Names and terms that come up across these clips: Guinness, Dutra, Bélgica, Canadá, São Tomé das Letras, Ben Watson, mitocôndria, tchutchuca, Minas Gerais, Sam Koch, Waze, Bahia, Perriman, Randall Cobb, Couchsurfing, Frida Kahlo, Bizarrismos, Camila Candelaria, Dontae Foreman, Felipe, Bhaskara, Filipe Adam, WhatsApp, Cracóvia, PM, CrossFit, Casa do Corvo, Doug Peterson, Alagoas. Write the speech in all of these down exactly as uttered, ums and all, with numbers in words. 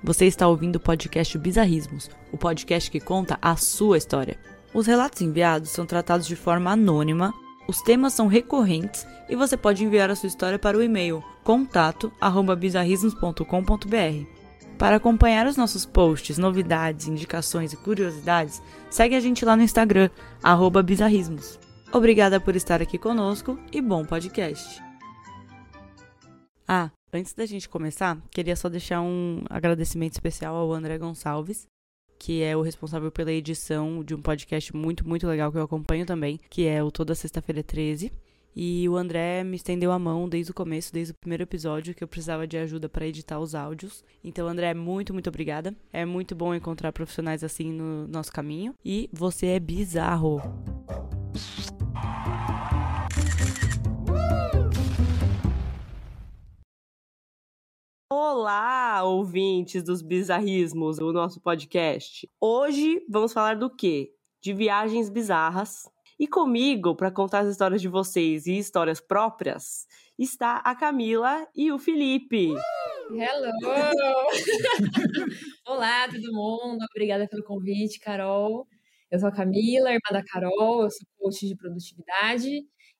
Você está ouvindo o podcast Bizarrismos, o podcast que conta a sua história. Os relatos enviados são tratados de forma anônima, os temas são recorrentes e você pode enviar a sua história para o e-mail contato arroba bizarrismos ponto com ponto br. Para acompanhar os nossos posts, novidades, indicações e curiosidades, segue a gente lá no Instagram, arroba bizarrismos. Obrigada por estar aqui conosco e bom podcast! Ah, antes da gente começar, queria só deixar um agradecimento especial ao André Gonçalves, que é o responsável pela edição de um podcast muito, muito legal que eu acompanho também, que é o Toda Sexta-feira treze. E o André me estendeu a mão desde o começo, desde o primeiro episódio, que eu precisava de ajuda para editar os áudios. Então, André, muito, muito obrigada. É muito bom encontrar profissionais assim no nosso caminho. E você é bizarro! Olá, ouvintes dos Bizarrismos, do nosso podcast. Hoje vamos falar do quê? De viagens bizarras. E comigo, para contar as histórias de vocês e histórias próprias, está a Camila e o Felipe. Hello! Olá, todo mundo. Obrigada pelo convite, Carol. Eu sou a Camila, irmã da Carol. Eu sou coach de produtividade.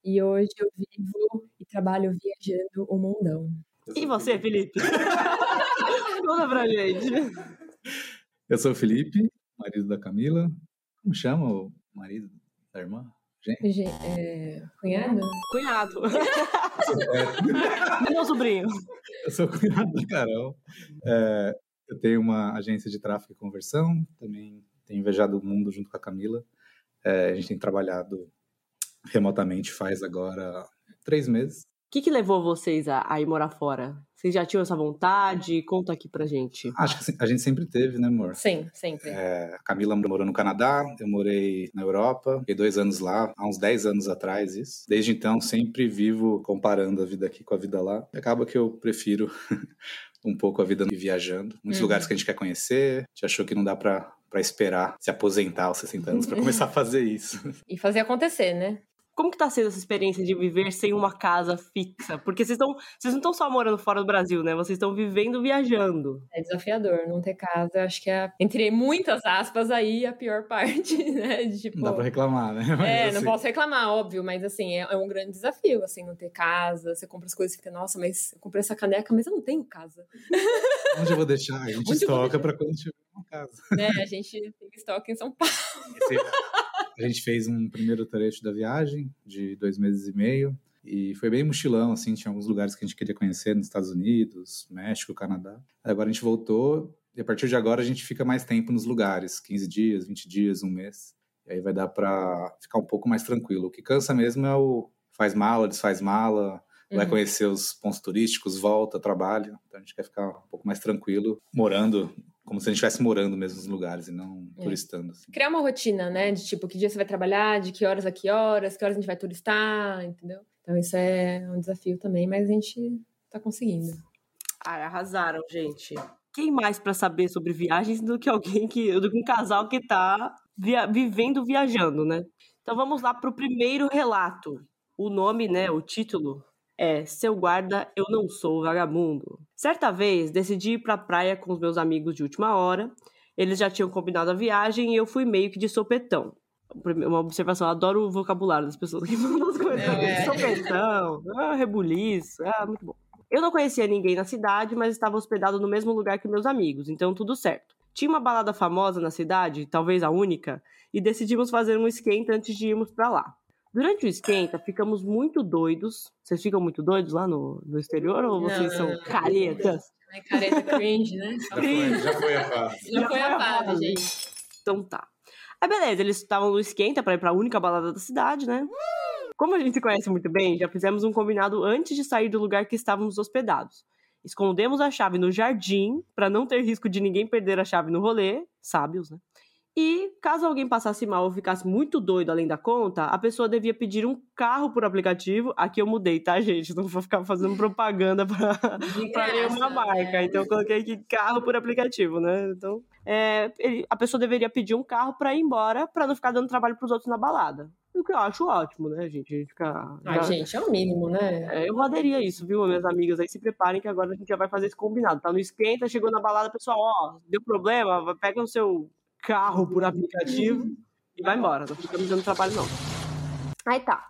E hoje eu vivo e trabalho viajando o mundão. E você, Felipe? Conta pra gente. Eu sou o Felipe, marido da Camila. Como chama o marido da irmã? Gente? Ge- é... Cunhado? Cunhado. Meu sobrinho. Eu sou o cunhado da Carol. É, eu tenho uma agência de tráfego e conversão. Também tenho invejado o mundo junto com a Camila. É, a gente tem trabalhado remotamente faz agora três meses. O que, que levou vocês a, a ir morar fora? Vocês já tinham essa vontade? Conta aqui pra gente. Acho que a gente sempre teve, né, amor? Sim, sempre. É, a Camila morou no Canadá, eu morei na Europa, fiquei dois anos lá, há uns dez anos atrás isso. Desde então, sempre vivo comparando a vida aqui com a vida lá. E acaba que eu prefiro um pouco a vida viajando. Muitos uhum. lugares que a gente quer conhecer, a gente achou que não dá pra, pra esperar se aposentar aos sessenta anos pra começar a fazer isso. E fazer acontecer, né? Como que tá sendo essa experiência de viver sem uma casa fixa? Porque vocês, tão, vocês não estão só morando fora do Brasil, né? Vocês estão vivendo, viajando. É desafiador não ter casa. Acho que é, entre muitas aspas, aí a pior parte, né? De, tipo, não dá pra reclamar, né? Mas, é, assim... não posso reclamar, óbvio. Mas, assim, é, é um grande desafio, assim, não ter casa. Você compra as coisas e fica, nossa, mas eu comprei essa caneca, mas eu não tenho casa. Onde eu vou deixar? A gente Onde estoca pra quando tiver uma casa. Né? A gente tem estoque em São Paulo. Esse... A gente fez um primeiro trecho da viagem, de dois meses e meio, e foi bem mochilão, assim, tinha alguns lugares que a gente queria conhecer, nos Estados Unidos, México, Canadá. Agora a gente voltou, e a partir de agora a gente fica mais tempo nos lugares, quinze dias, vinte dias, um mês, e aí vai dar pra ficar um pouco mais tranquilo. O que cansa mesmo é o faz mala, desfaz mala, vai uhum. conhecer os pontos turísticos, volta, trabalha, então a gente quer ficar um pouco mais tranquilo, morando... Como se a gente estivesse morando mesmo nos lugares e não é. turistando. Assim. Criar uma rotina, né? De tipo, que dia você vai trabalhar, de que horas a que horas, que horas a gente vai turistar, entendeu? Então isso é um desafio também, mas a gente tá conseguindo. Ah, arrasaram, gente. Quem mais pra saber sobre viagens do que alguém que... do que um casal que tá via, vivendo, viajando, né? Então vamos lá pro primeiro relato. O nome, né? O título... É, seu guarda, eu não sou vagabundo. Certa vez, decidi ir pra praia com os meus amigos de última hora. Eles já tinham combinado a viagem e eu fui meio que de sopetão. Uma observação, eu adoro o vocabulário das pessoas que falam as coisas. É. Sopetão, ah, rebuliço, ah, muito bom. Eu não conhecia ninguém na cidade, mas estava hospedado no mesmo lugar que meus amigos, então tudo certo. Tinha uma balada famosa na cidade, talvez a única, e decidimos fazer um esquenta antes de irmos pra lá. Durante o esquenta, ficamos muito doidos. Vocês ficam muito doidos lá no, no exterior ou vocês não, são não, não, caretas? Não é careta cringe, né? Cringe. Já foi a fase. Já, Já foi a fase, gente. Então tá. Aí beleza, eles estavam no esquenta pra ir pra única balada da cidade, né? Como a gente se conhece muito bem, já fizemos um combinado antes de sair do lugar que estávamos hospedados. Escondemos a chave no jardim pra não ter risco de ninguém perder a chave no rolê. Sábios, né? E, caso alguém passasse mal ou ficasse muito doido além da conta, a pessoa devia pedir um carro por aplicativo. Aqui eu mudei, tá, gente? Não vou ficar fazendo propaganda pra, pra nenhuma marca. É. Então, eu coloquei aqui carro por aplicativo, né? Então, é, ele, a pessoa deveria pedir um carro pra ir embora, pra não ficar dando trabalho pros outros na balada. O que eu acho ótimo, né, gente? A gente fica... Ai, já... gente, é o mínimo, né? É, eu rodaria isso, viu, minhas amigas? Aí se preparem que agora a gente já vai fazer esse combinado. Tá no esquenta, chegou na balada, pessoal, ó, deu problema, pega o seu carro por aplicativo e vai embora. Não fica me dando trabalho, não. Aí tá.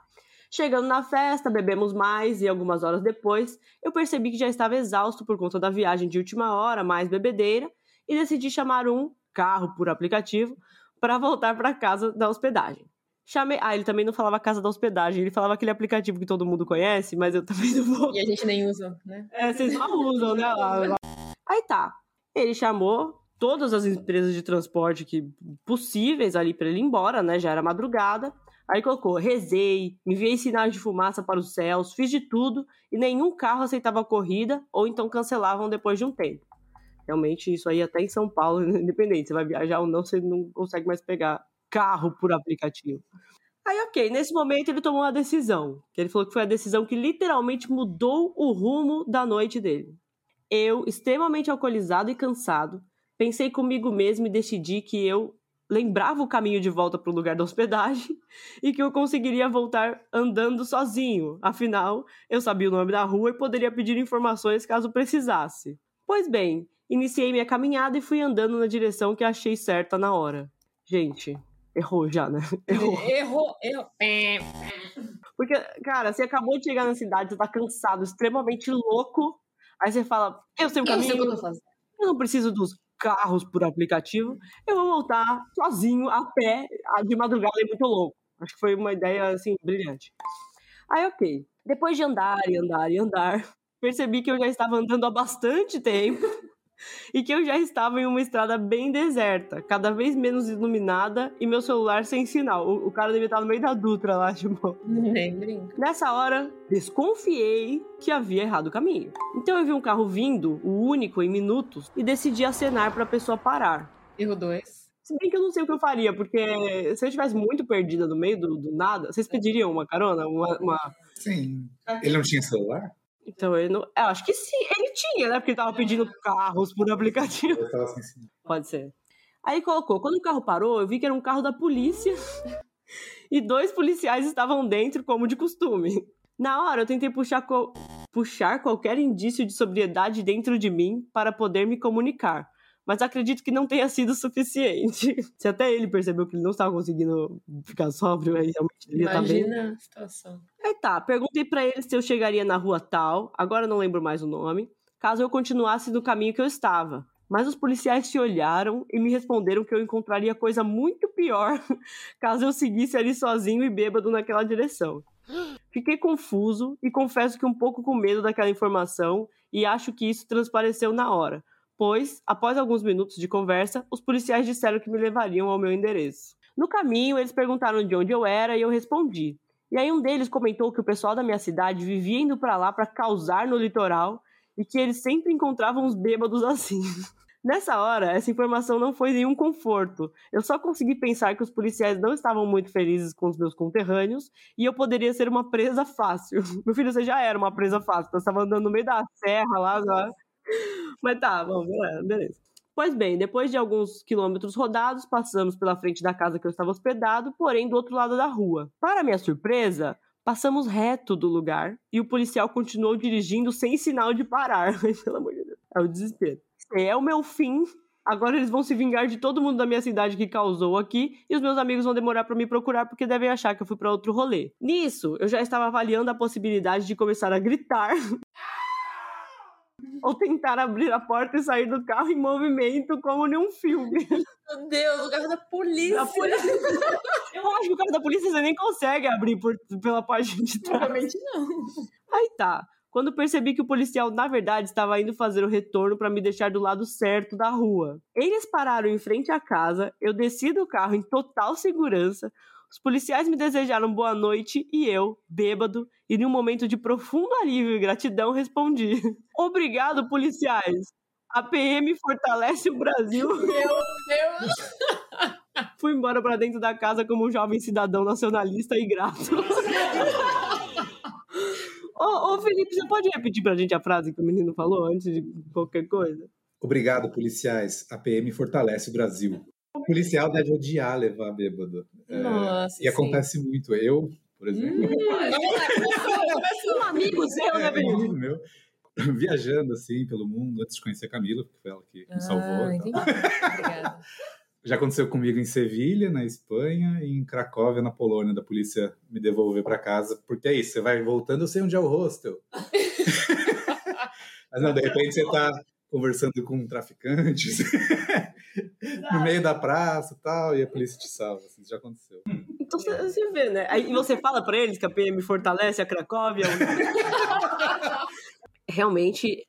Chegando na festa, bebemos mais e algumas horas depois, eu percebi que já estava exausto por conta da viagem de última hora, mais bebedeira, e decidi chamar um carro por aplicativo para voltar para casa da hospedagem. Chamei... Ah, ele também não falava casa da hospedagem, ele falava aquele aplicativo que todo mundo conhece, mas eu também não vou... E a gente nem usa, né? É, vocês não usam, né? Aí tá, ele chamou todas as empresas de transporte que... possíveis ali para ele ir embora, né? Já era madrugada. Aí colocou, rezei, enviei sinais de fumaça para os céus, fiz de tudo e nenhum carro aceitava a corrida ou então cancelavam depois de um tempo. Realmente isso aí até em São Paulo, independente, você vai viajar ou não, você não consegue mais pegar carro por aplicativo. Aí ok, nesse momento ele tomou uma decisão, que ele falou que foi a decisão que literalmente mudou o rumo da noite dele. Eu, extremamente alcoolizado e cansado, pensei comigo mesmo e decidi que eu lembrava o caminho de volta para o lugar da hospedagem e que eu conseguiria voltar andando sozinho. Afinal, eu sabia o nome da rua e poderia pedir informações caso precisasse. Pois bem, iniciei minha caminhada e fui andando na direção que achei certa na hora. Gente, errou já, né? Errou. Errou, errou. Porque, cara, você acabou de chegar na cidade, você tá cansado, extremamente louco. Aí você fala, eu sei o caminho, eu, sei o que eu, tô fazendo. Eu não preciso dos... carros por aplicativo, eu vou voltar sozinho, a pé, de madrugada e muito louco. Acho que foi uma ideia, assim, brilhante. Aí, ok. Depois de andar e andar e andar, percebi que eu já estava andando há bastante tempo e que eu já estava em uma estrada bem deserta, cada vez menos iluminada e meu celular sem sinal. O, o cara devia estar no meio da Dutra lá, tipo. Nessa hora, desconfiei que havia errado o caminho. Então eu vi um carro vindo, o único em minutos, e decidi acenar para a pessoa parar. Erro dois. Se bem que eu não sei o que eu faria, porque se eu estivesse muito perdida no meio do, do nada, vocês pediriam uma carona? Uma, uma... Sim. Ele não tinha celular? Então, ele não... Eu acho que sim, ele tinha, né? Porque ele tava pedindo carros por aplicativo. Eu tava assim, sim. Pode ser. Aí colocou. Quando o carro parou, eu vi que era um carro da polícia. E dois policiais estavam dentro, como de costume. Na hora, eu tentei puxar, co... puxar qualquer indício de sobriedade dentro de mim para poder me comunicar. Mas acredito que não tenha sido suficiente. Se até ele percebeu que ele não estava conseguindo ficar sóbrio, aí realmente ele tá bem. Imagina a situação. Aí tá, perguntei pra ele se eu chegaria na rua tal, agora não lembro mais o nome, caso eu continuasse no caminho que eu estava. Mas os policiais se olharam e me responderam que eu encontraria coisa muito pior caso eu seguisse ali sozinho e bêbado naquela direção. Fiquei confuso e confesso que um pouco com medo daquela informação e acho que isso transpareceu na hora, pois, após alguns minutos de conversa, os policiais disseram que me levariam ao meu endereço. No caminho, eles perguntaram de onde eu era e eu respondi. E aí um deles comentou que o pessoal da minha cidade vivia indo pra lá pra causar no litoral e que eles sempre encontravam uns bêbados assim. Nessa hora, essa informação não foi nenhum conforto. Eu só consegui pensar que os policiais não estavam muito felizes com os meus conterrâneos e eu poderia ser uma presa fácil. Meu filho, você já era uma presa fácil. Você estava andando no meio da serra lá, lá. Mas tá, bom, beleza. Pois bem, depois de alguns quilômetros rodados, passamos pela frente da casa que eu estava hospedado, porém do outro lado da rua. Para minha surpresa, passamos reto do lugar e o policial continuou dirigindo sem sinal de parar. Pelo amor de Deus, é o desespero. É o meu fim. Agora eles vão se vingar de todo mundo da minha cidade que causou aqui e os meus amigos vão demorar para me procurar porque devem achar que eu fui para outro rolê. Nisso, eu já estava avaliando a possibilidade de começar a gritar... ou tentar abrir a porta e sair do carro em movimento, como em um filme. Meu Deus, o carro da polícia. Da polícia. Eu acho que o carro da polícia você nem consegue abrir por, pela parte de trás. Provavelmente não. Aí tá. Quando percebi que o policial, na verdade, estava indo fazer o retorno para me deixar do lado certo da rua. Eles pararam em frente à casa, eu desci do carro em total segurança. Os policiais me desejaram boa noite e eu, bêbado, e num momento de profundo alívio e gratidão, respondi. Obrigado, policiais. A P M fortalece o Brasil. Meu Deus! Fui embora pra dentro da casa como um jovem cidadão nacionalista e grato. ô, ô, Felipe, você pode repetir pra gente a frase que o menino falou antes de qualquer coisa? Obrigado, policiais. A P M fortalece o Brasil. O policial deve odiar levar bêbado. É, Nossa, é, e acontece muito. Eu, por exemplo... Hum, um amigo seu, né, Felipe? Um amigo meu, viajando, assim, pelo mundo, antes de conhecer a Camila, porque foi ela que me salvou. Ah, então. Obrigada. Já aconteceu comigo em Sevilha, na Espanha, e em Cracóvia, na Polônia, da polícia me devolver para casa, porque é isso, você vai voltando, eu sei onde é o hostel. Mas não, de repente você tá conversando com traficantes no meio da praça e tal, e a polícia te salva, assim, já aconteceu. Então você vê, né? Aí você fala para eles que a P M fortalece a Cracóvia? Realmente...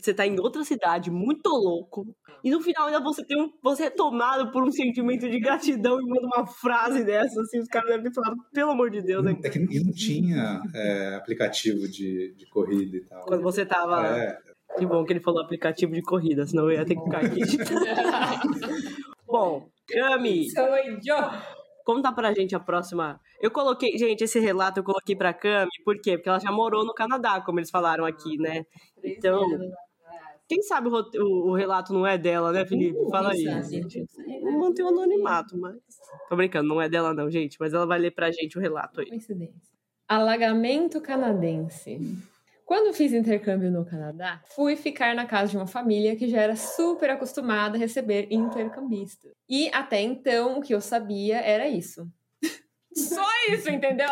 Você tá em outra cidade, muito louco, e no final ainda você, tem um, você é tomado por um sentimento de gratidão e manda uma frase dessa, assim, os caras devem ter falado, pelo amor de Deus. Né? É que não tinha é, aplicativo de, de corrida e tal. Quando você tava... É. Que bom que ele falou aplicativo de corrida, senão eu ia ter que ficar aqui. Bom, Cami... Sou idiota! Conta pra gente a próxima... Eu coloquei... Gente, esse relato eu coloquei pra Cami. Por quê? Porque ela já morou no Canadá, como eles falaram aqui, né? Então... Quem sabe o, o, o relato não é dela, né, Felipe? Fala aí. Mantém o anonimato, mas... Tô brincando, não é dela não, gente. Mas ela vai ler pra gente o relato aí. Coincidência. Alagamento canadense. Quando fiz intercâmbio no Canadá, fui ficar na casa de uma família que já era super acostumada a receber intercambistas. E até então, o que eu sabia era isso. Só isso, entendeu?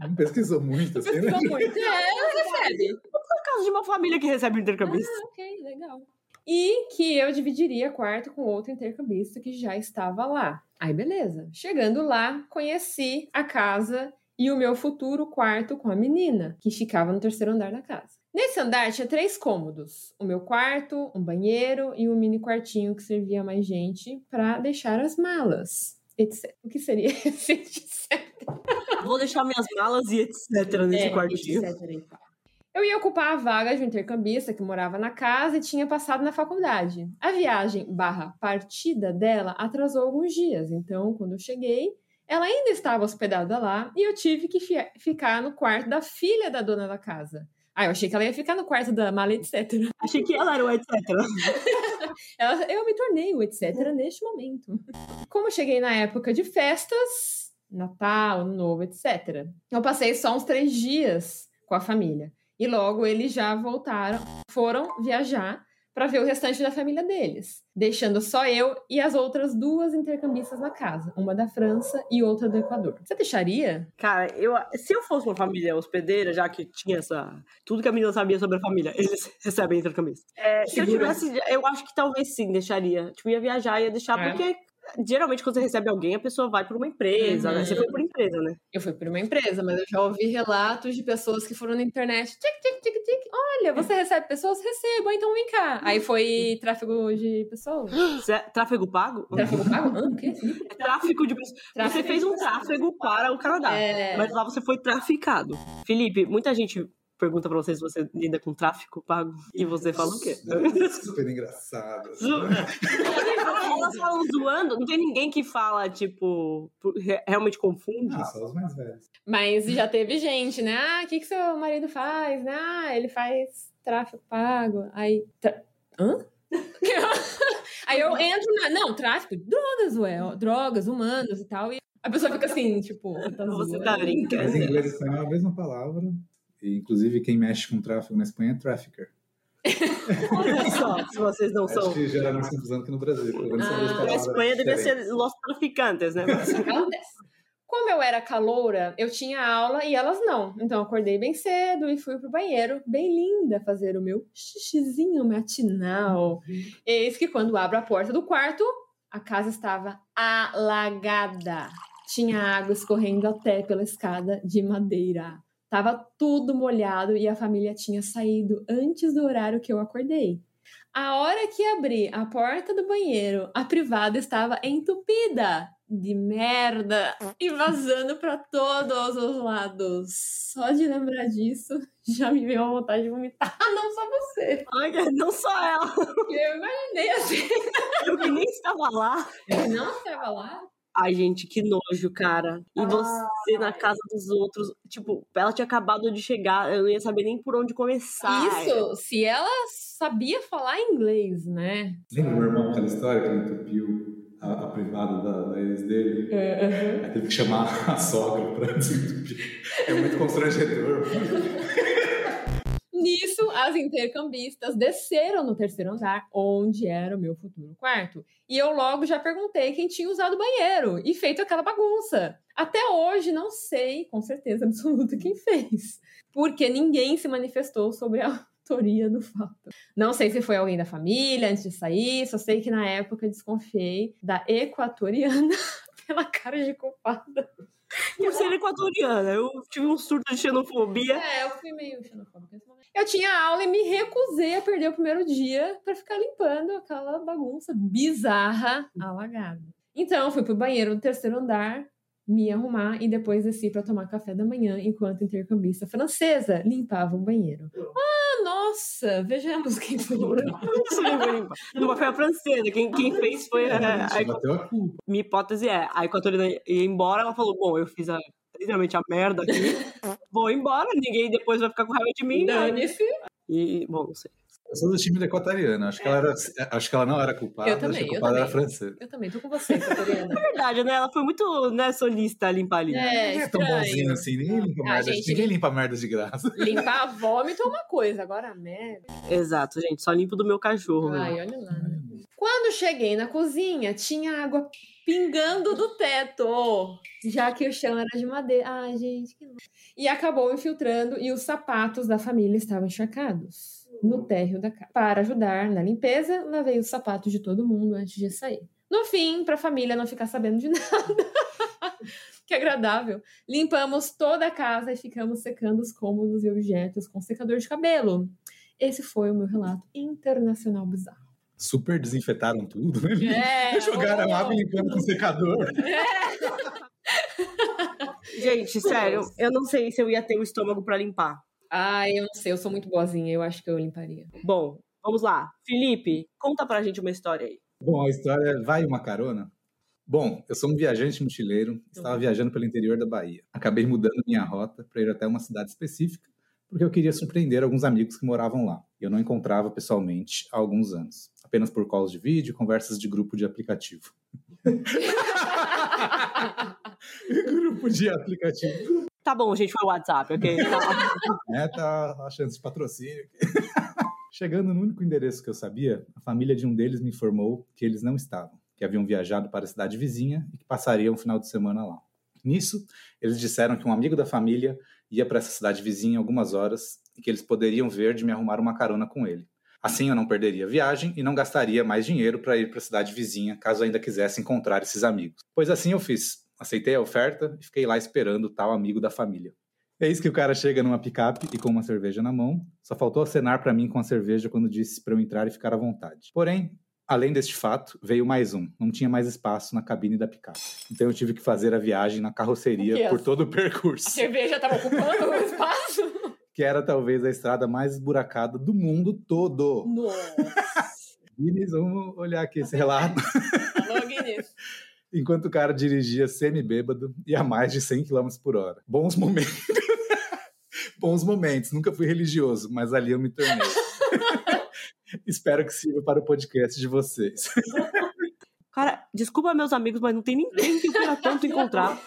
Não pesquisou muito. Não assim, pesquisou né? muito. É, ela recebe. Na casa de uma família que recebe intercambista. Ah, ok, legal. E que eu dividiria quarto com outro intercambista que já estava lá. Aí, beleza. Chegando lá, conheci a casa... E o meu futuro quarto com a menina, que ficava no terceiro andar da casa. Nesse andar tinha três cômodos. O meu quarto, um banheiro e um mini quartinho que servia mais gente para deixar as malas, etcétera. O que seria esse etcétera? Vou deixar minhas malas e etcétera nesse é, quartinho. etcétera. Eu ia ocupar a vaga de um intercambista que morava na casa e tinha passado na faculdade. A viagem barra partida dela atrasou alguns dias. Então, quando eu cheguei... Ela ainda estava hospedada lá e eu tive que fi- ficar no quarto da filha da dona da casa. Ah, eu achei que ela ia ficar no quarto da mala, etcétera. Achei que ela era o etcétera. ela, eu me tornei o etcétera neste momento. Como cheguei na época de festas, Natal, Ano Novo, etcétera. Eu passei só uns três dias com a família. E logo eles já voltaram, foram viajar para ver o restante da família deles, deixando só eu e as outras duas intercambistas na casa, uma da França e outra do Equador. Você deixaria? Cara, eu, se eu fosse uma família hospedeira, já que tinha essa... Tudo que a menina sabia sobre a família, eles recebem intercambistas. É, se eu tivesse... Eu acho que talvez sim, deixaria. Tipo, ia viajar, ia deixar, é. porque... Geralmente, quando você recebe alguém, a pessoa vai por uma empresa, uhum. né? Você foi por empresa, né? Eu fui por uma empresa, mas eu já ouvi relatos de pessoas que foram na internet. Tic, tic, tic, tic. Olha, você recebe pessoas? Recebo, então vem cá. Aí foi tráfego de pessoas. É tráfego pago? Tráfego pago? Ah, o quê? É tráfico de pessoas. Você fez um tráfego para o Canadá, é... mas lá você foi traficado. Felipe, muita gente... Pergunta pra você se você lida com tráfico pago. E você fala o quê? Super engraçado. Assim, né? Elas falam zoando. Não tem ninguém que fala, tipo... Realmente confunde. Ah, só os mais velhos. Mas já teve gente, né? Ah, o que, que seu marido faz? Ah, ele faz tráfico pago. Aí... Tra... Hã? Aí eu entro na... Não, tráfico de drogas, ué. Drogas, humanos e tal. E a pessoa fica assim, tipo... Tá você tá brincando. Mas em inglês e espanhol é a mesma palavra. Inclusive, quem mexe com tráfego na Espanha é trafficker. Olha só, se vocês não Acho são... Acho que geralmente estão usando aqui no Brasil. Ah, na Espanha devia ser los traficantes, né? Como eu era caloura, eu tinha aula e elas não. Então, acordei bem cedo e fui pro banheiro, bem linda, fazer o meu xixizinho matinal. Eis que quando abro a porta do quarto, a casa estava alagada. Tinha água escorrendo até pela escada de madeira. Tava tudo molhado e a família tinha saído antes do horário que eu acordei. A hora que abri a porta do banheiro, a privada estava entupida de merda e vazando para todos os lados. Só de lembrar disso, já me veio a vontade de vomitar. Ah, não só você. Olha, não só ela. Eu imaginei assim. Eu que nem estava lá. Eu não estava lá. Ai, gente, que nojo, cara. E você ah, na casa dos outros... Tipo, ela tinha acabado de chegar, eu não ia saber nem por onde começar. Isso, se ela sabia falar inglês, né? Lembra o meu irmão aquela história que ele entupiu a, a privada da, da ex dele. É, uhum. Aí teve que chamar a sogra pra desentupir. É muito constrangedor. Nisso, as intercambistas desceram no terceiro andar, onde era o meu futuro quarto. E eu logo já perguntei quem tinha usado o banheiro e feito aquela bagunça. Até hoje, não sei, com certeza absoluta, quem fez. Porque ninguém se manifestou sobre a autoria do fato. Não sei se foi alguém da família antes de sair, só sei que na época desconfiei da equatoriana pela cara de culpada. Por ser equatoriana, eu tive um surto de xenofobia. É, eu fui meio xenofóbica nesse momento. Eu tinha aula e me recusei a perder o primeiro dia pra ficar limpando aquela bagunça bizarra alagada. Então, eu fui pro banheiro do terceiro andar me arrumar e depois desci pra tomar café da manhã enquanto a intercambista francesa limpava o banheiro. Ah, nossa! Vejamos quem foi limpar. No café francesa, quem, quem fez foi a... a, a, a minha hipótese é, a equatoriana ia embora, ela falou, bom, eu fiz a, literalmente a merda aqui, vou embora, ninguém depois vai ficar com raiva de mim. Dane-se. E, bom, não sei. Eu sou do time da equatoriana, acho, é. acho que ela não era culpada, eu também, acho que a culpada eu era francesa. Eu também, tô com você, equatoriana. É verdade, né? Ela foi muito, né, solista limpar ali. É, é tão bonzinha assim, ninguém limpa, ah, merda, gente, ninguém limpa merda de graça. Limpar vômito é uma coisa, agora merda. Exato, gente, só limpo do meu cachorro. Ai, meu. Olha lá. Né? Quando cheguei na cozinha, tinha água pingando do teto, já que o chão era de madeira. Ai, gente, que louco. E acabou infiltrando e os sapatos da família estavam encharcados no térreo da casa. Para ajudar na limpeza, lavei os sapatos de todo mundo antes de sair. No fim, para a família não ficar sabendo de nada, que agradável, limpamos toda a casa e ficamos secando os cômodos e objetos com secador de cabelo. Esse foi o meu relato internacional bizarro. Super desinfetaram tudo, né? É, jogaram oh, a água limpando com secador. É. Gente, sério, eu não sei se eu ia ter o estômago para limpar. Ah, eu não sei, eu sou muito boazinha, eu acho que eu limparia. Bom, vamos lá. Felipe, conta pra gente uma história aí. Bom, a história vai uma carona. Bom, eu sou um viajante mochileiro, estava viajando pelo interior da Bahia. Acabei mudando minha rota para ir até uma cidade específica, porque eu queria surpreender alguns amigos que moravam lá. Eu não encontrava pessoalmente há alguns anos, apenas por calls de vídeo, conversas de grupo de aplicativo. Grupo de aplicativo. Tá bom, gente, foi o WhatsApp, ok? É, tá achando esse patrocínio. Chegando no único endereço que eu sabia, a família de um deles me informou que eles não estavam, que haviam viajado para a cidade vizinha e que passariam o final de semana lá. Nisso, eles disseram que um amigo da família ia para essa cidade vizinha algumas horas e que eles poderiam ver de me arrumar uma carona com ele. Assim eu não perderia a viagem e não gastaria mais dinheiro para ir para a cidade vizinha caso ainda quisesse encontrar esses amigos. Pois assim eu fiz. Aceitei a oferta e fiquei lá esperando o tal amigo da família. Eis que o cara chega numa picape e com uma cerveja na mão. Só faltou acenar para mim com a cerveja quando disse para eu entrar e ficar à vontade. Porém, além deste fato, veio mais um. Não tinha mais espaço na cabine da picape. Então eu tive que fazer a viagem na carroceria por todo o percurso. A cerveja estava ocupando o espaço? Que era talvez a estrada mais esburacada do mundo todo. Nossa! Guinness, vamos olhar aqui esse relato. Alô, Guinness. Enquanto o cara dirigia semi-bêbado e a mais de cem quilômetros por hora. Bons momentos. Bons momentos. Nunca fui religioso, mas ali eu me tornei. Espero que sirva para o podcast de vocês. Cara, desculpa meus amigos, mas não tem ninguém que eu queira tanto encontrar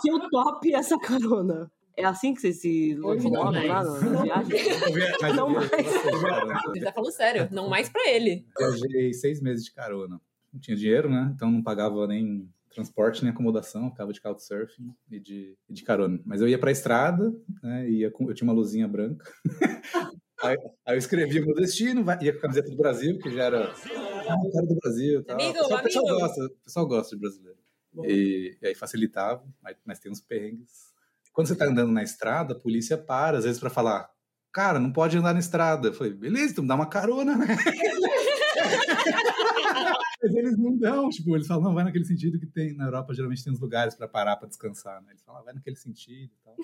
que eu tope essa carona. É assim que vocês se locomovem né? Lá na viagem? Não, não mais. Ele tá falando sério, não mais pra ele. Eu viajei seis meses de carona. Não tinha dinheiro, né? Então não pagava nem transporte, nem acomodação. Ficava de couchsurfing e de, e de carona. Mas eu ia pra estrada, né? Ia com, eu tinha uma luzinha branca. Aí, aí eu escrevia o meu destino, ia com a camiseta do Brasil, que já era... Brasil. Ah, eu era do Brasil e tal. Amigo, o pessoal, pessoal gosta, o pessoal gosta de brasileiro. E, e aí facilitava, mas tem uns perrengues. Quando você tá andando na estrada, a polícia para, às vezes, pra falar, cara, não pode andar na estrada. Eu falei, beleza, então me dá uma carona, né? Mas eles não dão, tipo, eles falam, não, vai naquele sentido que tem, na Europa geralmente tem uns lugares pra parar, pra descansar, né? Eles falam, ah, vai naquele sentido e tal.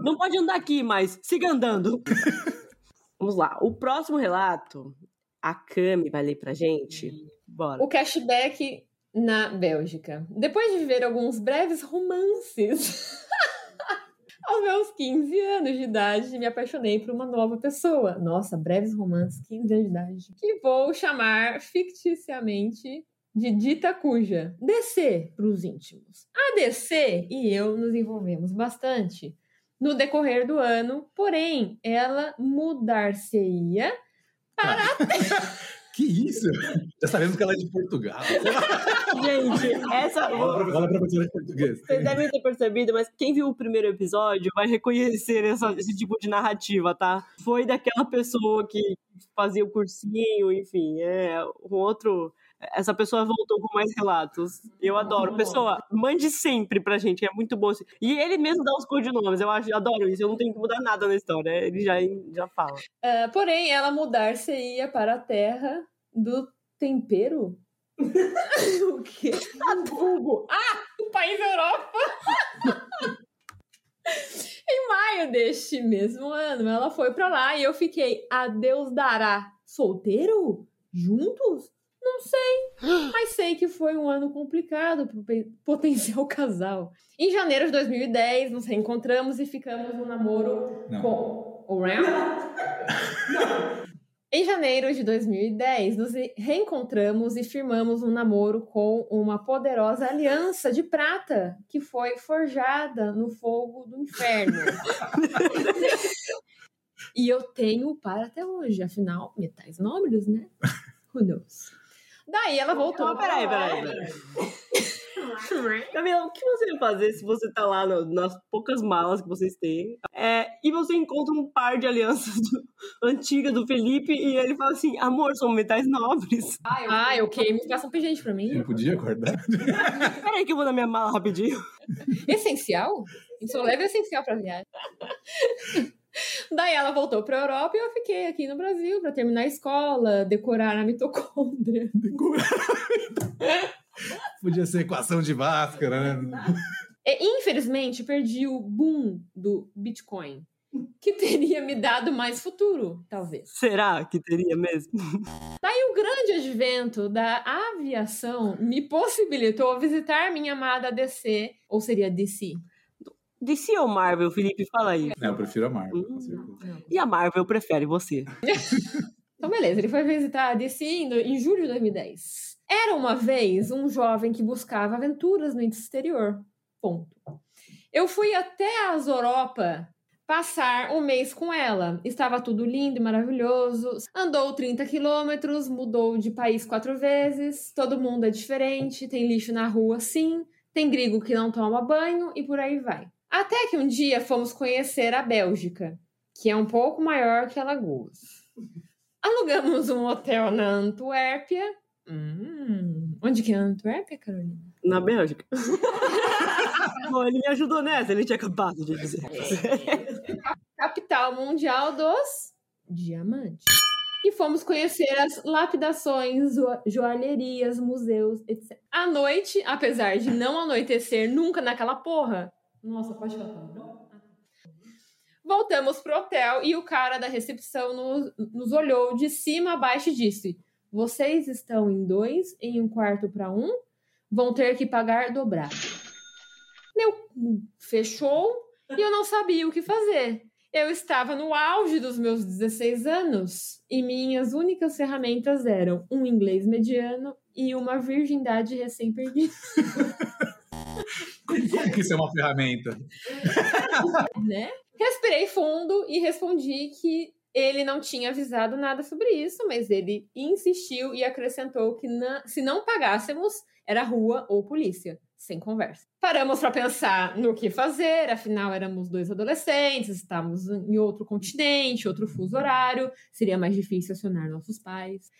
Não pode andar aqui, mas siga andando. Vamos lá, o próximo relato, a Cami vai ler pra gente. Bora. O cashback na Bélgica. Depois de viver alguns breves romances... Aos meus quinze anos de idade, me apaixonei por uma nova pessoa. Nossa, breves romances, quinze anos de idade. Que vou chamar ficticiamente de dita cuja. D C para os íntimos. A D C e eu nos envolvemos bastante no decorrer do ano, porém, ela mudar-se-ia para... Ah. Que isso? Já sabemos que ela é de Portugal. Gente, essa... Olha pra professora de português. Vocês devem ter percebido, mas quem viu o primeiro episódio vai reconhecer essa, esse tipo de narrativa, tá? Foi daquela pessoa que fazia o cursinho, enfim, é o outro... Essa pessoa voltou com mais relatos. Eu adoro. Pessoa, mande sempre pra gente, é muito bom. E ele mesmo dá os codinomes, eu acho, adoro isso. Eu não tenho que mudar nada na história, ele já, já fala. Uh, porém, ela mudar-se ia para a terra do tempero? O quê? Hamburgo! Ah, o país Europa! Em maio deste mesmo ano, ela foi pra lá e eu fiquei, a Deus dará. Solteiro? Juntos? Não sei, mas sei que foi um ano complicado para o potencial casal. Em janeiro de dois mil e dez, nos reencontramos e ficamos no namoro Não. com o Ram. Em janeiro de dois mil e dez, nos reencontramos e firmamos um namoro com uma poderosa aliança de prata que foi forjada no fogo do inferno. E eu tenho para até hoje, afinal, metais nobres, né? Who knows? Daí ela voltou. Não, peraí, peraí, peraí. Camila, o que você vai fazer se você tá lá no, nas poucas malas que vocês têm? É, e você encontra um par de alianças antigas do Felipe e ele fala assim: amor, são metais nobres. Ah, eu, ah, eu queimei okay. Passa um pingente pra mim. Eu podia acordar. Peraí, que eu vou na minha mala rapidinho. Essencial? Isso leva é essencial pra viagem. Daí ela voltou para a Europa e eu fiquei aqui no Brasil para terminar a escola, decorar a mitocôndria. Decorar a mitocôndria. Podia ser equação de Bhaskara, né? E, infelizmente, perdi o boom do Bitcoin, que teria me dado mais futuro, talvez. Será que teria mesmo? Daí o grande advento da aviação me possibilitou visitar minha amada D C, ou seria D C? D C ou Marvel, Felipe? Fala aí. Não, eu prefiro a Marvel. Hum, e a Marvel prefere você. Então, beleza. Ele foi visitar a D C em julho de dois mil e dez. Era uma vez um jovem que buscava aventuras no exterior. Ponto. Eu fui até as Europa passar um mês com ela. Estava tudo lindo e maravilhoso. Andou trinta quilômetros, mudou de país quatro vezes. Todo mundo é diferente, tem lixo na rua, sim. Tem gringo que não toma banho e por aí vai. Até que um dia fomos conhecer a Bélgica, que é um pouco maior que Alagoas. Alugamos um hotel na Antuérpia. Hum, onde que é a Antuérpia, Carolina? Na Bélgica. Bom, ele me ajudou nessa, ele tinha acabado de dizer. Capital mundial dos diamantes. E fomos conhecer as lapidações, joalherias, museus, etcétera. À noite, apesar de não anoitecer nunca naquela porra, Nossa, pode falar. Voltamos pro hotel e o cara da recepção nos, nos olhou de cima a baixo e disse: vocês estão em dois, em um quarto para um, vão ter que pagar dobrado. Meu cu fechou e eu não sabia o que fazer. Eu estava no auge dos meus dezesseis anos e minhas únicas ferramentas eram um inglês mediano e uma virgindade recém-perdida. Como que isso é uma ferramenta? Né? Respirei fundo e respondi que ele não tinha avisado nada sobre isso, mas ele insistiu e acrescentou que na, se não pagássemos, era rua ou polícia. Sem conversa. Paramos para pensar no que fazer, afinal éramos dois adolescentes, estávamos em outro continente, outro fuso horário, seria mais difícil acionar nossos pais.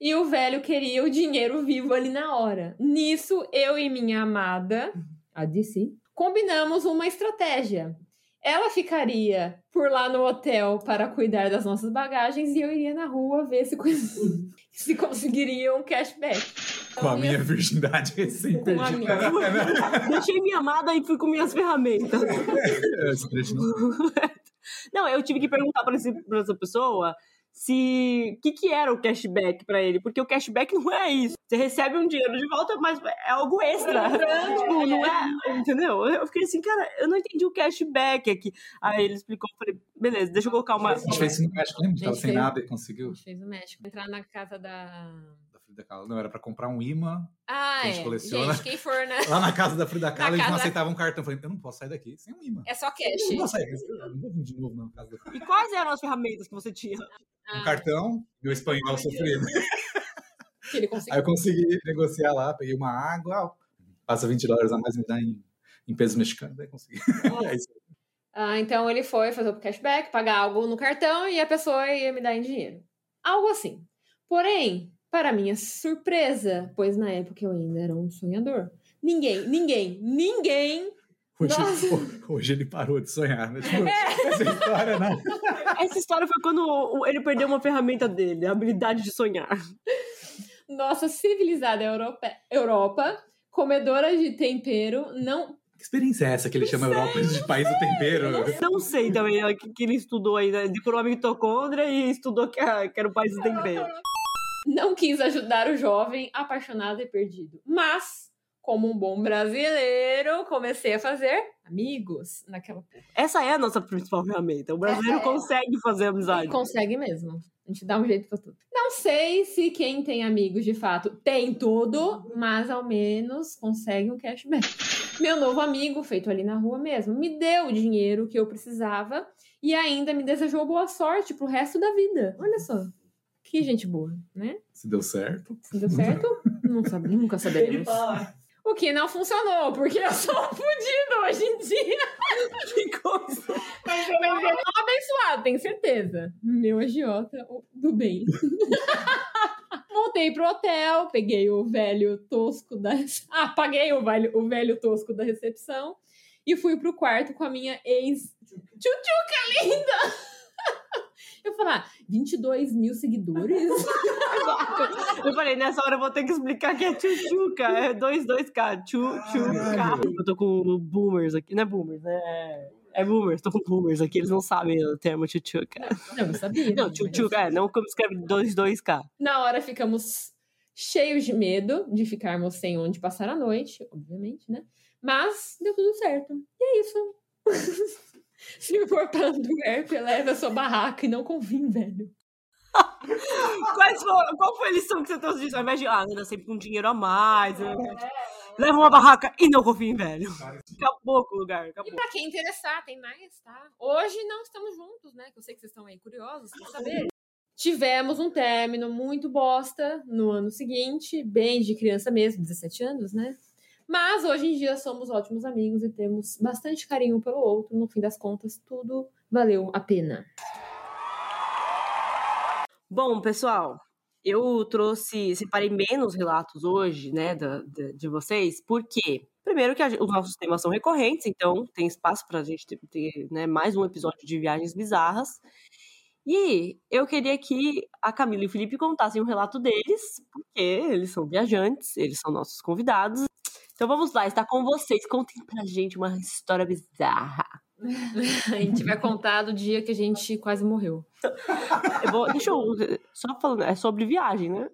E o velho queria o dinheiro vivo ali na hora. Nisso, eu e minha amada, a D C, combinamos uma estratégia. Ela ficaria por lá no hotel para cuidar das nossas bagagens e eu iria na rua ver se, se conseguiria um cashback. Com a minha virgindade recém-perdida. Deixei minha amada e fui com minhas ferramentas. Não, eu tive que perguntar para essa pessoa... se o que, que era o cashback para ele, porque o cashback não é isso. Você recebe um dinheiro de volta, mas é algo extra. É, tipo, não é, entendeu? Eu fiquei assim, cara, eu não entendi o cashback aqui. Aí ele explicou, eu falei, beleza, deixa eu colocar uma... A gente fez isso no México, lembra? Tava sem nada e conseguiu. A gente fez no México. Entrar na casa da... Frida Kahlo. Não, era pra comprar um imã. Ah, que a gente é. coleciona. Gente, quem for, né? Lá na casa da Frida Kahlo, eles não aceitavam um cartão. Eu falei, eu não posso sair daqui sem um imã. É só cash. Eu não posso sair daqui. Eu não vou vir de novo na casa da Frida Kahlo. E quais eram as ferramentas que você tinha? Ah. Um cartão e o espanhol sofrido. Ele Aí eu consegui negociar lá, peguei uma água, passa vinte dólares a mais, me dá em, em pesos mexicanos. Aí consegui. É isso. Ah, então ele foi fazer o cashback, pagar algo no cartão e a pessoa ia me dar em dinheiro. Algo assim. Porém, para minha surpresa, pois na época eu ainda era um sonhador, ninguém, ninguém, ninguém... Hoje, hoje, hoje ele parou de sonhar, né? Tipo, é. Essa história, não. Essa história foi quando ele perdeu uma ferramenta dele, a habilidade de sonhar. Nossa civilizada Europa, Europa comedora de tempero, não... Que experiência é essa que ele não chama sei, Europa de país sei. do tempero? Não sei também o que ele estudou ainda. Decorou a mitocôndria e estudou que era o país do tempero. Não quis ajudar o jovem apaixonado e perdido. Mas, como um bom brasileiro, comecei a fazer amigos naquela porra. Essa é a nossa principal ferramenta. O brasileiro essa consegue é. fazer amizade. Ele consegue mesmo. A gente dá um jeito pra tudo. Não sei se quem tem amigos, de fato, tem tudo, mas ao menos consegue um cashback. Meu novo amigo, feito ali na rua mesmo, me deu o dinheiro que eu precisava e ainda me desejou boa sorte pro resto da vida. Olha só, que gente boa, né? Se deu certo. Se deu certo, não sabe, nunca saberemos. O que não funcionou, porque eu sou um fudido hoje em dia. Que coisa. Mas eu não sou abençoado, tenho certeza. Meu agiota do bem. Voltei pro hotel, peguei o velho tosco da... Ah, paguei o velho, o velho tosco da recepção e fui pro quarto com a minha ex... Tchutchuca linda! Eu falei, ah, vinte e dois mil seguidores? Eu falei, nessa hora eu vou ter que explicar que é tchutchuca, é vinte e dois K, tchutchuca. Eu tô com boomers aqui, não é boomers, né? É boomers, tô com boomers aqui, eles não sabem o termo tchutchuca. Não, eu sabia. Não, tchutchuca, é, não como escreve vinte e dois K. Na hora ficamos cheios de medo de ficarmos sem onde passar a noite, obviamente, né? Mas deu tudo certo. E é isso. Se for pra Antuérpia, leve a sua barraca e não convim, velho. Quais foram, qual foi a lição que você trouxe disso? Ao invés de, ah, anda sempre com dinheiro a mais, né? Leva uma barraca e não confia em velho. Acabou com o lugar, acabou. E pra quem interessar, tem mais, tá? Hoje não estamos juntos, né? Que eu sei que vocês estão aí curiosos pra saber. Tivemos um término muito bosta no ano seguinte, bem de criança mesmo, dezessete anos, né? Mas hoje em dia somos ótimos amigos e temos bastante carinho pelo outro. No fim das contas, tudo valeu a pena. Bom, pessoal... Eu trouxe, separei menos relatos hoje, né, da, da, de vocês, porque, primeiro que a, os nossos temas são recorrentes, então tem espaço para a gente ter, ter né, mais um episódio de Viagens Bizarras, e eu queria que a Camila e o Felipe contassem um relato deles, porque eles são viajantes, eles são nossos convidados, então vamos lá, está com vocês, contem pra gente uma história bizarra. A gente vai contar do dia que a gente quase morreu. Eu vou, deixa eu... Só falando, é sobre viagem, né?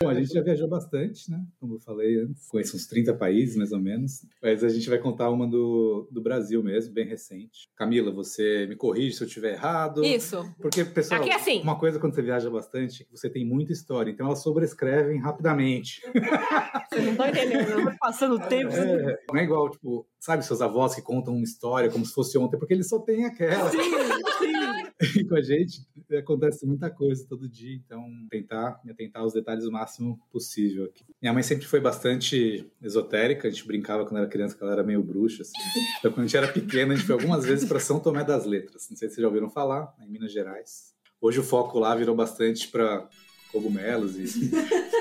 Bom, a gente já viajou bastante, né? Como eu falei antes. Conheço uns trinta países, mais ou menos. Mas a gente vai contar uma do, do Brasil mesmo, bem recente. Camila, você me corrige se eu estiver errado. Isso. Porque, pessoal, aqui é assim. Uma coisa quando você viaja bastante é que você tem muita história. Então, elas sobrescrevem rapidamente. Você não tá entendendo. Eu vou passando o tempo. É, você... Não é igual, tipo... Sabe, seus avós que contam uma história como se fosse ontem, porque eles só têm aquela. Sim, sim. E com a gente acontece muita coisa todo dia, então tentar me atentar aos detalhes o máximo possível aqui. Minha mãe sempre foi bastante esotérica, a gente brincava quando era criança que ela era meio bruxa, assim. Então quando a gente era pequena, a gente foi algumas vezes para São Tomé das Letras, não sei se vocês já ouviram falar, em Minas Gerais. Hoje o foco lá virou bastante para cogumelos e,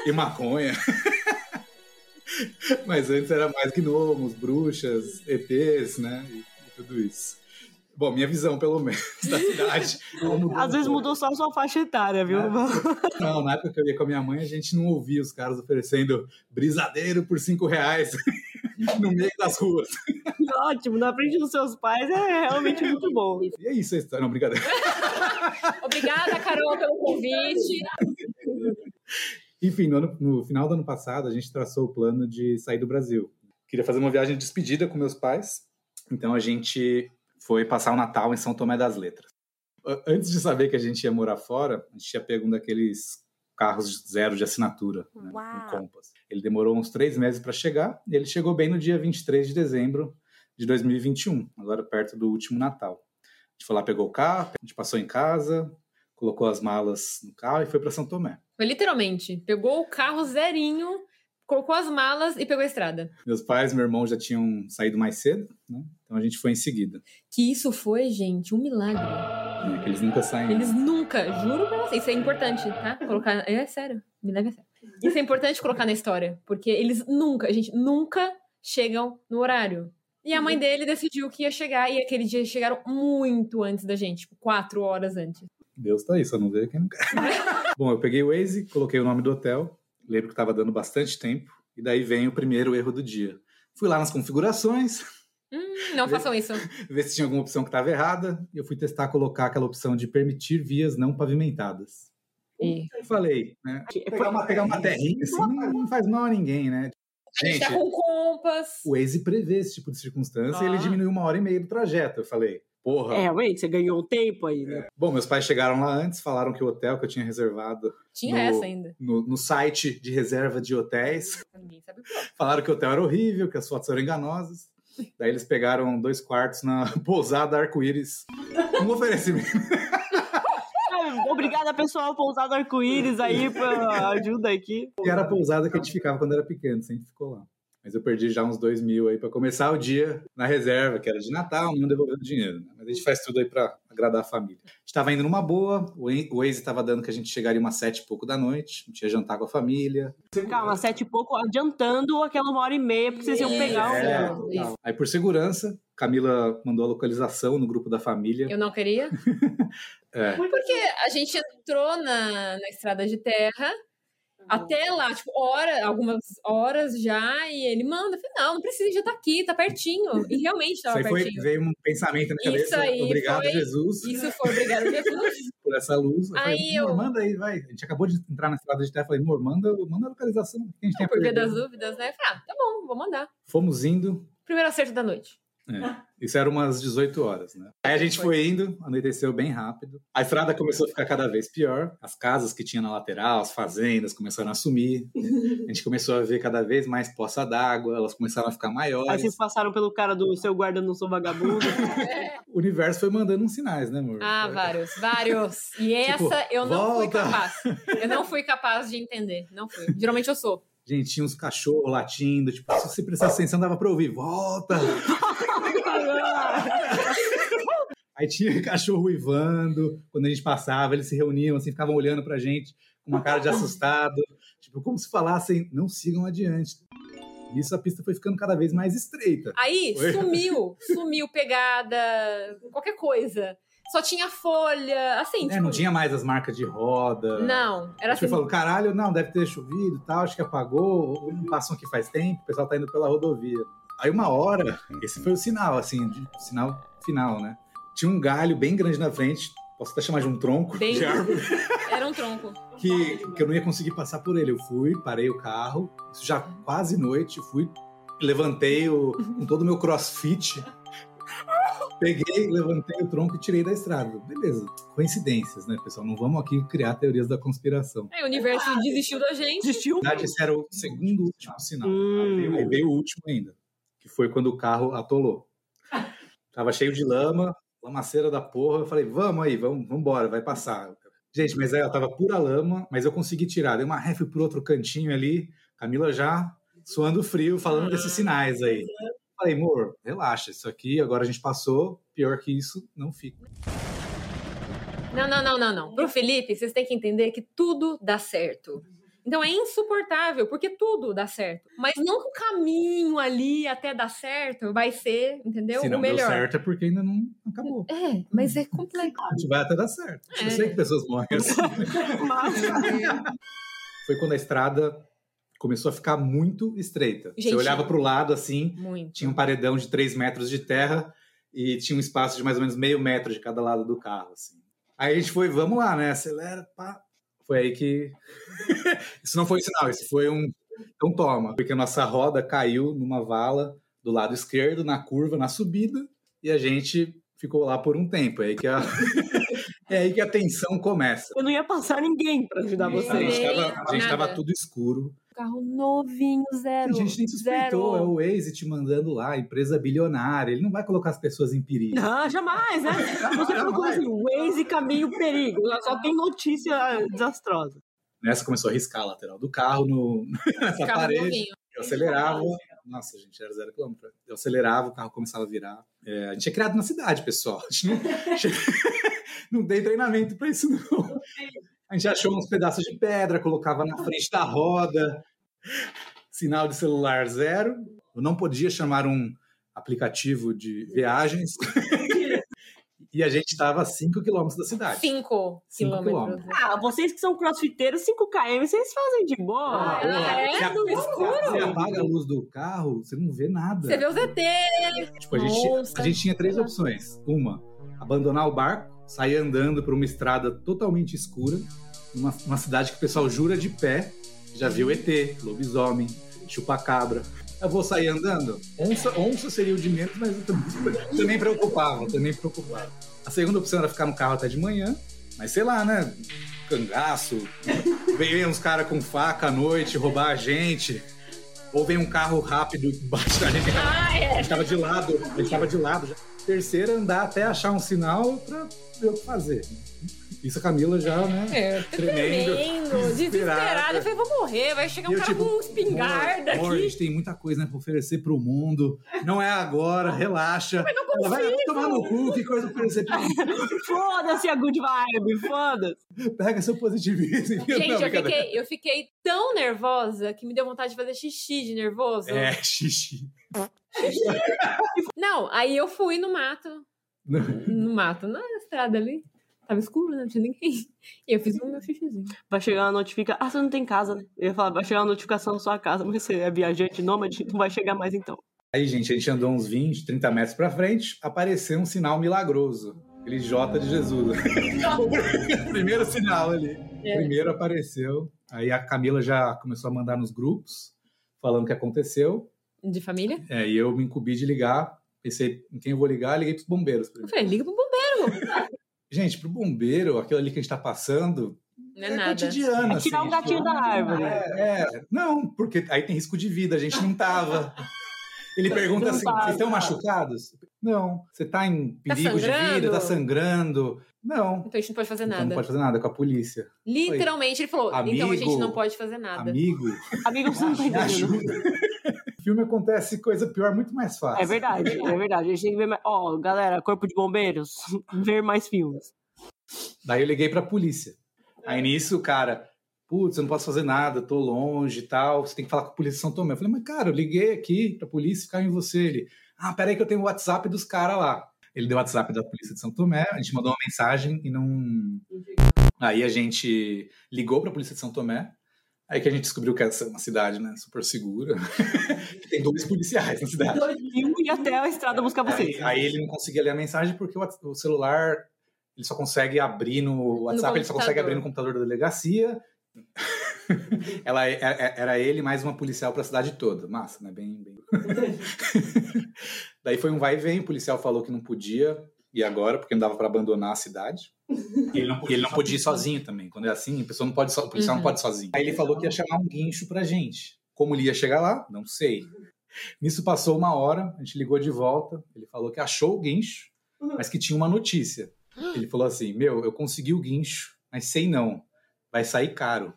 e maconha. Mas antes era mais gnomos, bruxas, E Tês, né? E, e tudo isso. Bom, minha visão, pelo menos, da cidade. Às vezes mudou só a sua faixa etária, viu? Não, na época que eu ia com a minha mãe, a gente não ouvia os caras oferecendo brisadeiro por cinco reais no meio das ruas. Ótimo, na frente dos seus pais é realmente muito bom. E é isso a história, não, brincadeira. Obrigada, Carol, pelo convite. Enfim, no, ano, no final do ano passado, a gente traçou o plano de sair do Brasil. Queria fazer uma viagem de despedida com meus pais, então a gente foi passar o Natal em São Tomé das Letras. Antes de saber que a gente ia morar fora, a gente tinha pego um daqueles carros zero de assinatura, né, no Compass. Ele demorou uns três meses para chegar e ele chegou bem no dia vinte e três de dezembro de dois mil e vinte e um, agora perto do último Natal. A gente foi lá, pegou o carro, a gente passou em casa, colocou as malas no carro e foi para São Tomé. Foi literalmente, pegou o carro zerinho, colocou as malas e pegou a estrada. Meus pais e meu irmão já tinham saído mais cedo, né? Então a gente foi em seguida. Que isso foi, gente, um milagre. É, que eles nunca saem. Eles nunca, juro pra vocês, isso é importante, tá? Colocar, é sério, milagre é sério. Isso é importante colocar na história, porque eles nunca, gente, nunca chegam no horário. E a mãe dele decidiu que ia chegar, e aquele dia chegaram muito antes da gente, tipo, quatro horas antes. Deus tá aí, só não vê quem não quer. Bom, eu peguei o Waze, coloquei o nome do hotel, lembro que tava dando bastante tempo, e daí vem o primeiro erro do dia. Fui lá nas configurações... Hum, não ver, façam isso. Ver se tinha alguma opção que tava errada, e eu fui testar colocar aquela opção de permitir vias não pavimentadas. E... eu falei, né? Pegar uma, pegar uma terrinha, assim, não, não faz mal a ninguém, né? Gente, tá com Compass. O Waze prevê esse tipo de circunstância ah. e ele diminuiu uma hora e meia do trajeto. Eu falei, porra. É, Waze, você ganhou um tempo aí, né? É. Bom, meus pais chegaram lá antes, falaram que o hotel que eu tinha reservado... Tinha no, essa ainda. No, no site de reserva de hotéis. Ninguém sabe o que é. Falaram que o hotel era horrível, que as fotos eram enganosas. Daí eles pegaram dois quartos na Pousada Arco-Íris. Um oferecimento. Obrigada, pessoal, Pousada Arco-Íris aí, pra ajuda aqui. E era a pousada que a gente ficava quando era pequeno, sempre ficou lá. Mas eu perdi já uns dois mil aí pra começar o dia na reserva, que era de Natal, não devolvendo dinheiro, né? Mas a gente faz tudo aí pra agradar a família. A gente tava indo numa boa, o Waze tava dando que a gente chegaria umas sete e pouco da noite, a gente ia jantar com a família. Calma, sete e pouco, adiantando aquela uma hora e meia, porque vocês iam pegar é, o... É, aí por segurança, Camila mandou a localização no grupo da família. Eu não queria? É. Porque a gente entrou na, na estrada de terra, até lá, tipo, hora, algumas horas já, e ele manda, não, não precisa, já tá aqui, tá pertinho. E realmente tava isso aí pertinho. Foi, veio um pensamento na minha cabeça, aí obrigado, foi, Jesus. Isso foi, obrigado, Jesus. Por essa luz. Eu aí falei, eu... manda aí, vai. A gente acabou de entrar na estrada de terra, falei, amor, manda, manda a localização. Que a gente não, tem por via das dúvidas, né? Eu falei, ah, tá bom, vou mandar. Fomos indo. Primeiro acerto da noite. É. Isso era umas dezoito horas, né? Aí a gente foi. foi indo, anoiteceu bem rápido. A estrada começou a ficar cada vez pior. As casas que tinha na lateral, as fazendas começaram a sumir. A gente começou a ver cada vez mais poça d'água, elas começaram a ficar maiores. Aí vocês passaram pelo cara do seu guarda não sou vagabundo. É. O universo foi mandando uns sinais, né, amor? Ah, vários, vários. E essa tipo, eu não volta. fui capaz. Eu não fui capaz de entender, não fui. Geralmente eu sou. Gente, tinha uns cachorros latindo, tipo, se você prestasse atenção dava pra ouvir, volta! Aí tinha cachorro uivando, quando a gente passava, eles se reuniam, assim, ficavam olhando pra gente com uma cara de assustado, tipo, como se falassem, não sigam adiante. Isso, a pista foi ficando cada vez mais estreita. Aí, foi. sumiu, sumiu pegada, qualquer coisa. Só tinha folha, assim, é, tipo... não tinha mais as marcas de roda. Não, era assim... Você falou, caralho, não, deve ter chovido e tal, acho que apagou, não passam aqui faz tempo, o pessoal tá indo pela rodovia. Aí uma hora, esse foi o sinal, assim, de, sinal final, né? Tinha um galho bem grande na frente, posso até chamar de um tronco bem... de árvore. Era um tronco. que, que eu não ia conseguir passar por ele. Eu fui, parei o carro, isso já quase noite, fui, levantei o, com todo o meu crossfit... Peguei, levantei o tronco e tirei da estrada. Beleza. Coincidências, né, pessoal? Não vamos aqui criar teorias da conspiração. É, o universo ah, desistiu da gente. Desistiu. Na verdade, esse era o segundo último sinal. Hum. Aí veio o último ainda, que foi quando o carro atolou. Tava cheio de lama, lamaceira da porra. Eu falei, vamos aí, vamos embora, vai passar. Gente, mas aí ela tava pura lama, mas eu consegui tirar. Dei uma ref por outro cantinho ali. Camila já suando frio, falando ah. desses sinais aí. Falei, amor, relaxa, isso aqui, agora a gente passou, pior que isso, não fica. Não, não, não, não, não. Pro Felipe, vocês têm que entender que tudo dá certo. Então é insuportável, porque tudo dá certo. Mas não que o caminho ali até dar certo vai ser, entendeu? Se não o melhor. Deu certo é porque ainda não acabou. É, mas é complexo. A gente vai até dar certo. É. Eu sei que pessoas morrem assim. Foi quando a estrada... começou a ficar muito estreita. Gente, você olhava para o lado, assim, muito. Tinha um paredão de três metros de terra e tinha um espaço de mais ou menos meio metro de cada lado do carro, assim. Aí a gente foi, vamos lá, né? Acelera, pá. Foi aí que... isso não foi um sinal, isso foi um... Então toma. Porque a nossa roda caiu numa vala do lado esquerdo, na curva, na subida, e a gente ficou lá por um tempo. Aí que a... É aí que a tensão começa. Eu não ia passar ninguém para ajudar vocês. A gente tava, a gente tava tudo escuro. Carro novinho, zero. A gente nem suspeitou, zero. É o Waze te mandando lá, empresa bilionária, ele não vai colocar as pessoas em perigo. Não, jamais, né? Você colocou assim, Waze, caminho, perigo, só tem notícia desastrosa. Nessa começou a riscar a lateral do carro, no... nessa carro parede, novinho. Eu acelerava, nossa gente, era zero quilômetro, eu acelerava, o carro começava a virar. É, a gente é criado na cidade, pessoal, a gente não, não dei treinamento pra isso não. A gente achou uns pedaços de pedra, colocava na frente da roda, sinal de celular zero. Eu não podia chamar um aplicativo de viagens. E a gente estava a cinco quilômetros da cidade. cinco quilômetros. Ah, vocês que são crossfiteiros, cinco quilômetros, vocês fazem de boa. Ah, é? é? No escuro. Você apaga a luz do carro, você não vê nada. Você vê os E T. Tipo, a gente, a gente tinha três opções. Uma, abandonar o barco. Saí andando por uma estrada totalmente escura, uma, uma cidade que o pessoal jura de pé, já viu E T, lobisomem, chupacabra. Eu vou sair andando? Onça, onça seria o de menos, mas eu também, também preocupava, também preocupava. A segunda opção era ficar no carro até de manhã, mas sei lá, né? Cangaço, veio uns caras com faca à noite roubar a gente. Ou vem um carro rápido embaixo da gente. A gente tava de lado, a gente tava de lado já. Terceira, andar até achar um sinal pra ver o que fazer. Isso a Camila já, né? É, tremendo, tremendo desesperada. Eu falei, vou morrer, vai chegar um eu, cara tipo, com um espingarda amor, aqui. A gente tem muita coisa, né, pra oferecer pro mundo. Não é agora, relaxa. Mas não consigo. Vai tomar no cu, que coisa pra oferecer pro mundo. Foda-se a good vibe, foda-se. Pega seu positivismo. Gente, não, eu, fiquei, eu fiquei tão nervosa que me deu vontade de fazer xixi de nervoso. É, xixi. Não, aí eu fui no mato. Não. No mato, na estrada ali. Tava escuro, né? Não tinha ninguém. E eu fiz o meu xixizinho. Vai chegar uma notificação. Ah, você não tem casa, né? Eu ia falar, vai chegar uma notificação na sua casa, mas você é viajante nômade, não vai chegar mais então. Aí, gente, a gente andou uns vinte, trinta metros pra frente, apareceu um sinal milagroso. Aquele J de Jesus. O primeiro sinal ali. É. Primeiro apareceu. Aí a Camila já começou a mandar nos grupos, falando o que aconteceu. De família? É, e eu me incumbi de ligar. Pensei em quem eu vou ligar, liguei pros bombeiros primeiro. Eu falei, liga pro bombeiro. Gente, pro bombeiro, aquilo ali que a gente tá passando... Não é, é nada. Cotidiano, é tirar assim, um gatinho tipo, da árvore. É, é, não, porque aí tem risco de vida, a gente não tava... Ele pergunta assim, vocês estão machucados? Não. Você tá em perigo de vida, tá sangrando? Não. Então a gente não pode fazer nada. Então não pode fazer nada com a polícia. Literalmente, ele falou, amigo, então a gente não pode fazer nada. Amigo? Amigo, você não tá entendendo. Filme acontece coisa pior muito mais fácil. É verdade, é verdade. A gente tem que ver mais... Ó, oh, galera, Corpo de Bombeiros, ver mais filmes. Daí eu liguei pra polícia. Aí nisso, cara... Putz, eu não posso fazer nada, tô longe e tal, você tem que falar com a polícia de São Tomé. Eu falei, mas cara, eu liguei aqui pra polícia ficar em você. Ele, ah, peraí que eu tenho o WhatsApp dos caras lá. Ele deu o WhatsApp da polícia de São Tomé, a gente mandou uma mensagem e não... Aí a gente ligou pra polícia de São Tomé, aí que a gente descobriu que essa é uma cidade, né, super segura. Tem dois policiais na cidade. Dois mil e até a estrada buscar vocês. Aí, aí ele não conseguia ler a mensagem porque o celular, ele só consegue abrir no WhatsApp, no ele só consegue abrir no computador da delegacia. Ela, era ele mais uma policial pra cidade toda. Massa, né? Bem, bem... Daí foi um vai e vem. O policial falou que não podia e agora, porque não dava pra abandonar a cidade. E ele não podia, ele não podia ir sozinho também. Quando é assim, a pessoa não pode so... o policial uhum. não pode sozinho. Aí ele falou que ia chamar um guincho pra gente. Como ele ia chegar lá? Não sei. Nisso passou uma hora, a gente ligou de volta. Ele falou que achou o guincho, mas que tinha uma notícia. Ele falou assim, meu, eu consegui o guincho, mas sei não. Vai sair caro.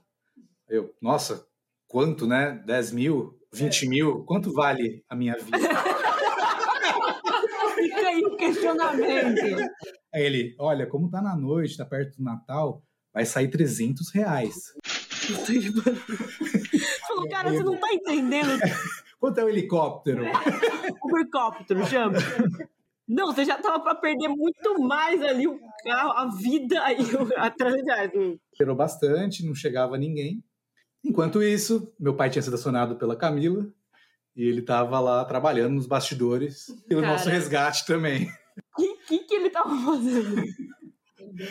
Eu, nossa, quanto, né? dez mil? vinte mil? Quanto vale a minha vida? Fica aí o questionamento. Aí ele, olha, como tá na noite, tá perto do Natal, vai sair trezentos reais. Falou, cara, você não tá entendendo. Quanto é o helicóptero? O helicóptero, chama. Não, você já tava pra perder muito mais ali o carro, a vida e a transidade. Esperou bastante, não chegava ninguém. Enquanto isso, meu pai tinha sido acionado pela Camila e ele tava lá trabalhando nos bastidores pelo Cara. nosso resgate também. O que, que ele tava fazendo?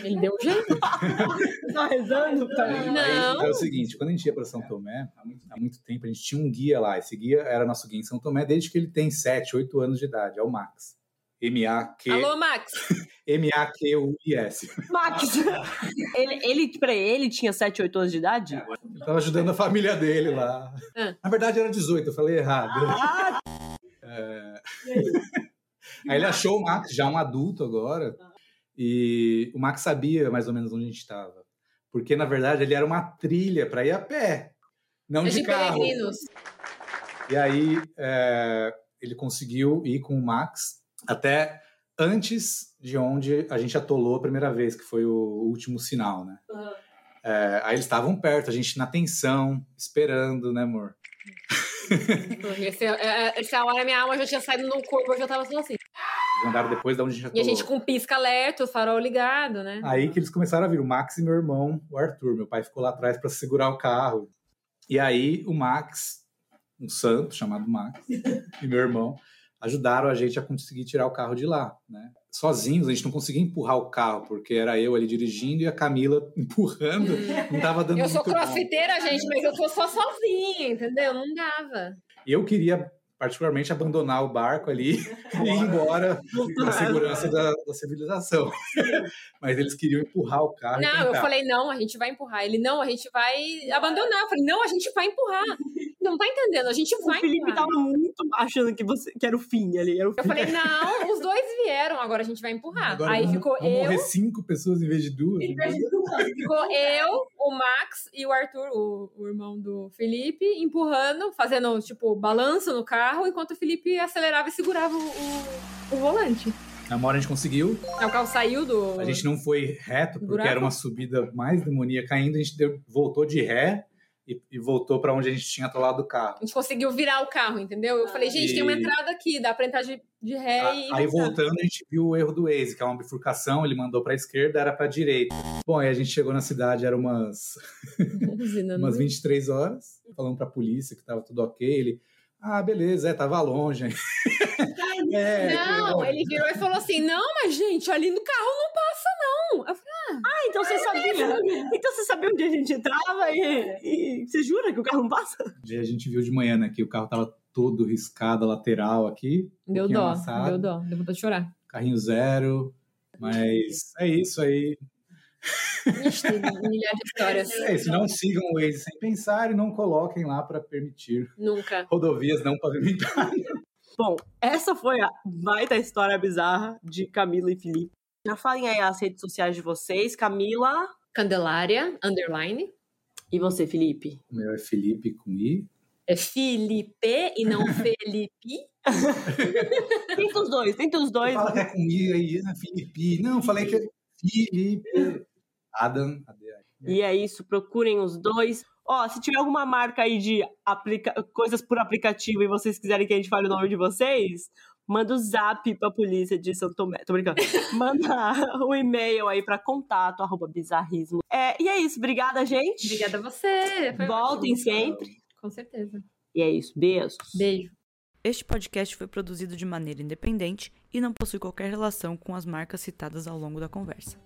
Ele deu um jeito. Tá rezando? Tá não. Aí, é o seguinte, quando a gente ia pra São Tomé, há muito, há muito tempo, a gente tinha um guia lá. Esse guia era nosso guia em São Tomé desde que ele tem sete, oito anos de idade, é o Max. M A Q... Alô, Max! M A Q U I S. Max! ele, ele, peraí, ele tinha sete, oito anos de idade? É, eu tava ajudando a família dele lá. Ah. Na verdade, era dezoito, eu falei errado. Ah! É... Aí? aí ele achou o Max, já um adulto agora, ah. e o Max sabia mais ou menos onde a gente tava. Porque, na verdade, ele era uma trilha para ir a pé, não de, de carro. Peregrinos. E aí, é... ele conseguiu ir com o Max... Até antes de onde a gente atolou a primeira vez, que foi o último sinal, né? Uhum. É, aí eles estavam perto, a gente na tensão, esperando, né, amor? Esse, essa hora minha alma já tinha saído no corpo, eu já tava só assim. Eles andaram depois de onde a gente atolou. E a gente com pisca alerta, o farol ligado, né? Aí que eles começaram a vir, o Max e meu irmão, o Arthur. Meu pai ficou lá atrás pra segurar o carro. E aí o Max, um santo chamado Max, e meu irmão... ajudaram a gente a conseguir tirar o carro de lá, né? Sozinhos, a gente não conseguia empurrar o carro, porque era eu ali dirigindo e a Camila empurrando, não tava dando Eu sou crossfiteira, gente, mas eu sou só sozinha, entendeu? Não dava. Eu queria, particularmente, abandonar o barco ali e ir embora na segurança da, da civilização. Mas eles queriam empurrar o carro. Não, eu falei, não, a gente vai empurrar. Ele, não, a gente vai abandonar. Eu falei, não, a gente vai empurrar. Não tá entendendo, a gente vai... O Felipe empurrar. Tava muito achando que, você, que era o fim ali. Era o fim. Eu falei, não, os dois vieram, agora a gente vai empurrar. Agora Aí vamos, ficou vamos eu... morrer cinco pessoas em vez de duas. Em vez de duas. Ficou eu, o Max e o Arthur, o, o irmão do Felipe, empurrando, fazendo, tipo, balanço no carro, enquanto o Felipe acelerava e segurava o, o, o volante. Na hora a gente conseguiu. O carro saiu do... A gente não foi reto, porque era uma subida mais demoníaca ainda, a gente deu, voltou de ré, E, e voltou para onde a gente tinha atolado o carro. A gente conseguiu virar o carro, entendeu? Eu falei, gente, e... tem uma entrada aqui, dá para entrar de, de ré a, e... Aí voltando, a gente viu o erro do Waze, que é uma bifurcação, ele mandou para a esquerda, era para a direita. Bom, aí a gente chegou na cidade, era umas, umas vinte e três horas, falando para a polícia que estava tudo ok, ele... Ah, beleza, é, tava longe. é, não, ele virou e falou assim, não, mas gente, ali no carro não passa, não. Eu falei, ah, ah então você sabia. Então você sabia onde a gente entrava e, e você jura que o carro não passa? A gente viu de manhã, né, que o carro tava todo riscado, lateral aqui. Deu dó, amassado. deu dó, deu vontade de chorar. Carrinho zero, mas é isso aí. Ixi, milhares de histórias. É isso, não sigam o Waze sem pensar e não coloquem lá para permitir Nunca. rodovias não pavimentadas. Bom, essa foi a baita história bizarra de Camila e Felipe. Já falem aí as redes sociais de vocês. Camila Candelaria, underline. E você, Felipe? O meu é Felipe com I. É Filipe e não Felipe. Tenta os dois, tenta os dois. Fala até com I aí, né, Felipe? Não, falei que é Filipe Adam. E é isso, procurem os dois. Ó, oh, se tiver alguma marca aí de aplica... coisas por aplicativo e vocês quiserem que a gente fale o nome de vocês, manda o um zap pra polícia de São Tomé. Tô brincando. Manda o um e-mail aí pra contato, arroba bizarrismo. É, e é isso, obrigada, gente. Obrigada a você. Foi Voltem muito sempre. Com certeza. E é isso, beijos. Beijo. Este podcast foi produzido de maneira independente e não possui qualquer relação com as marcas citadas ao longo da conversa.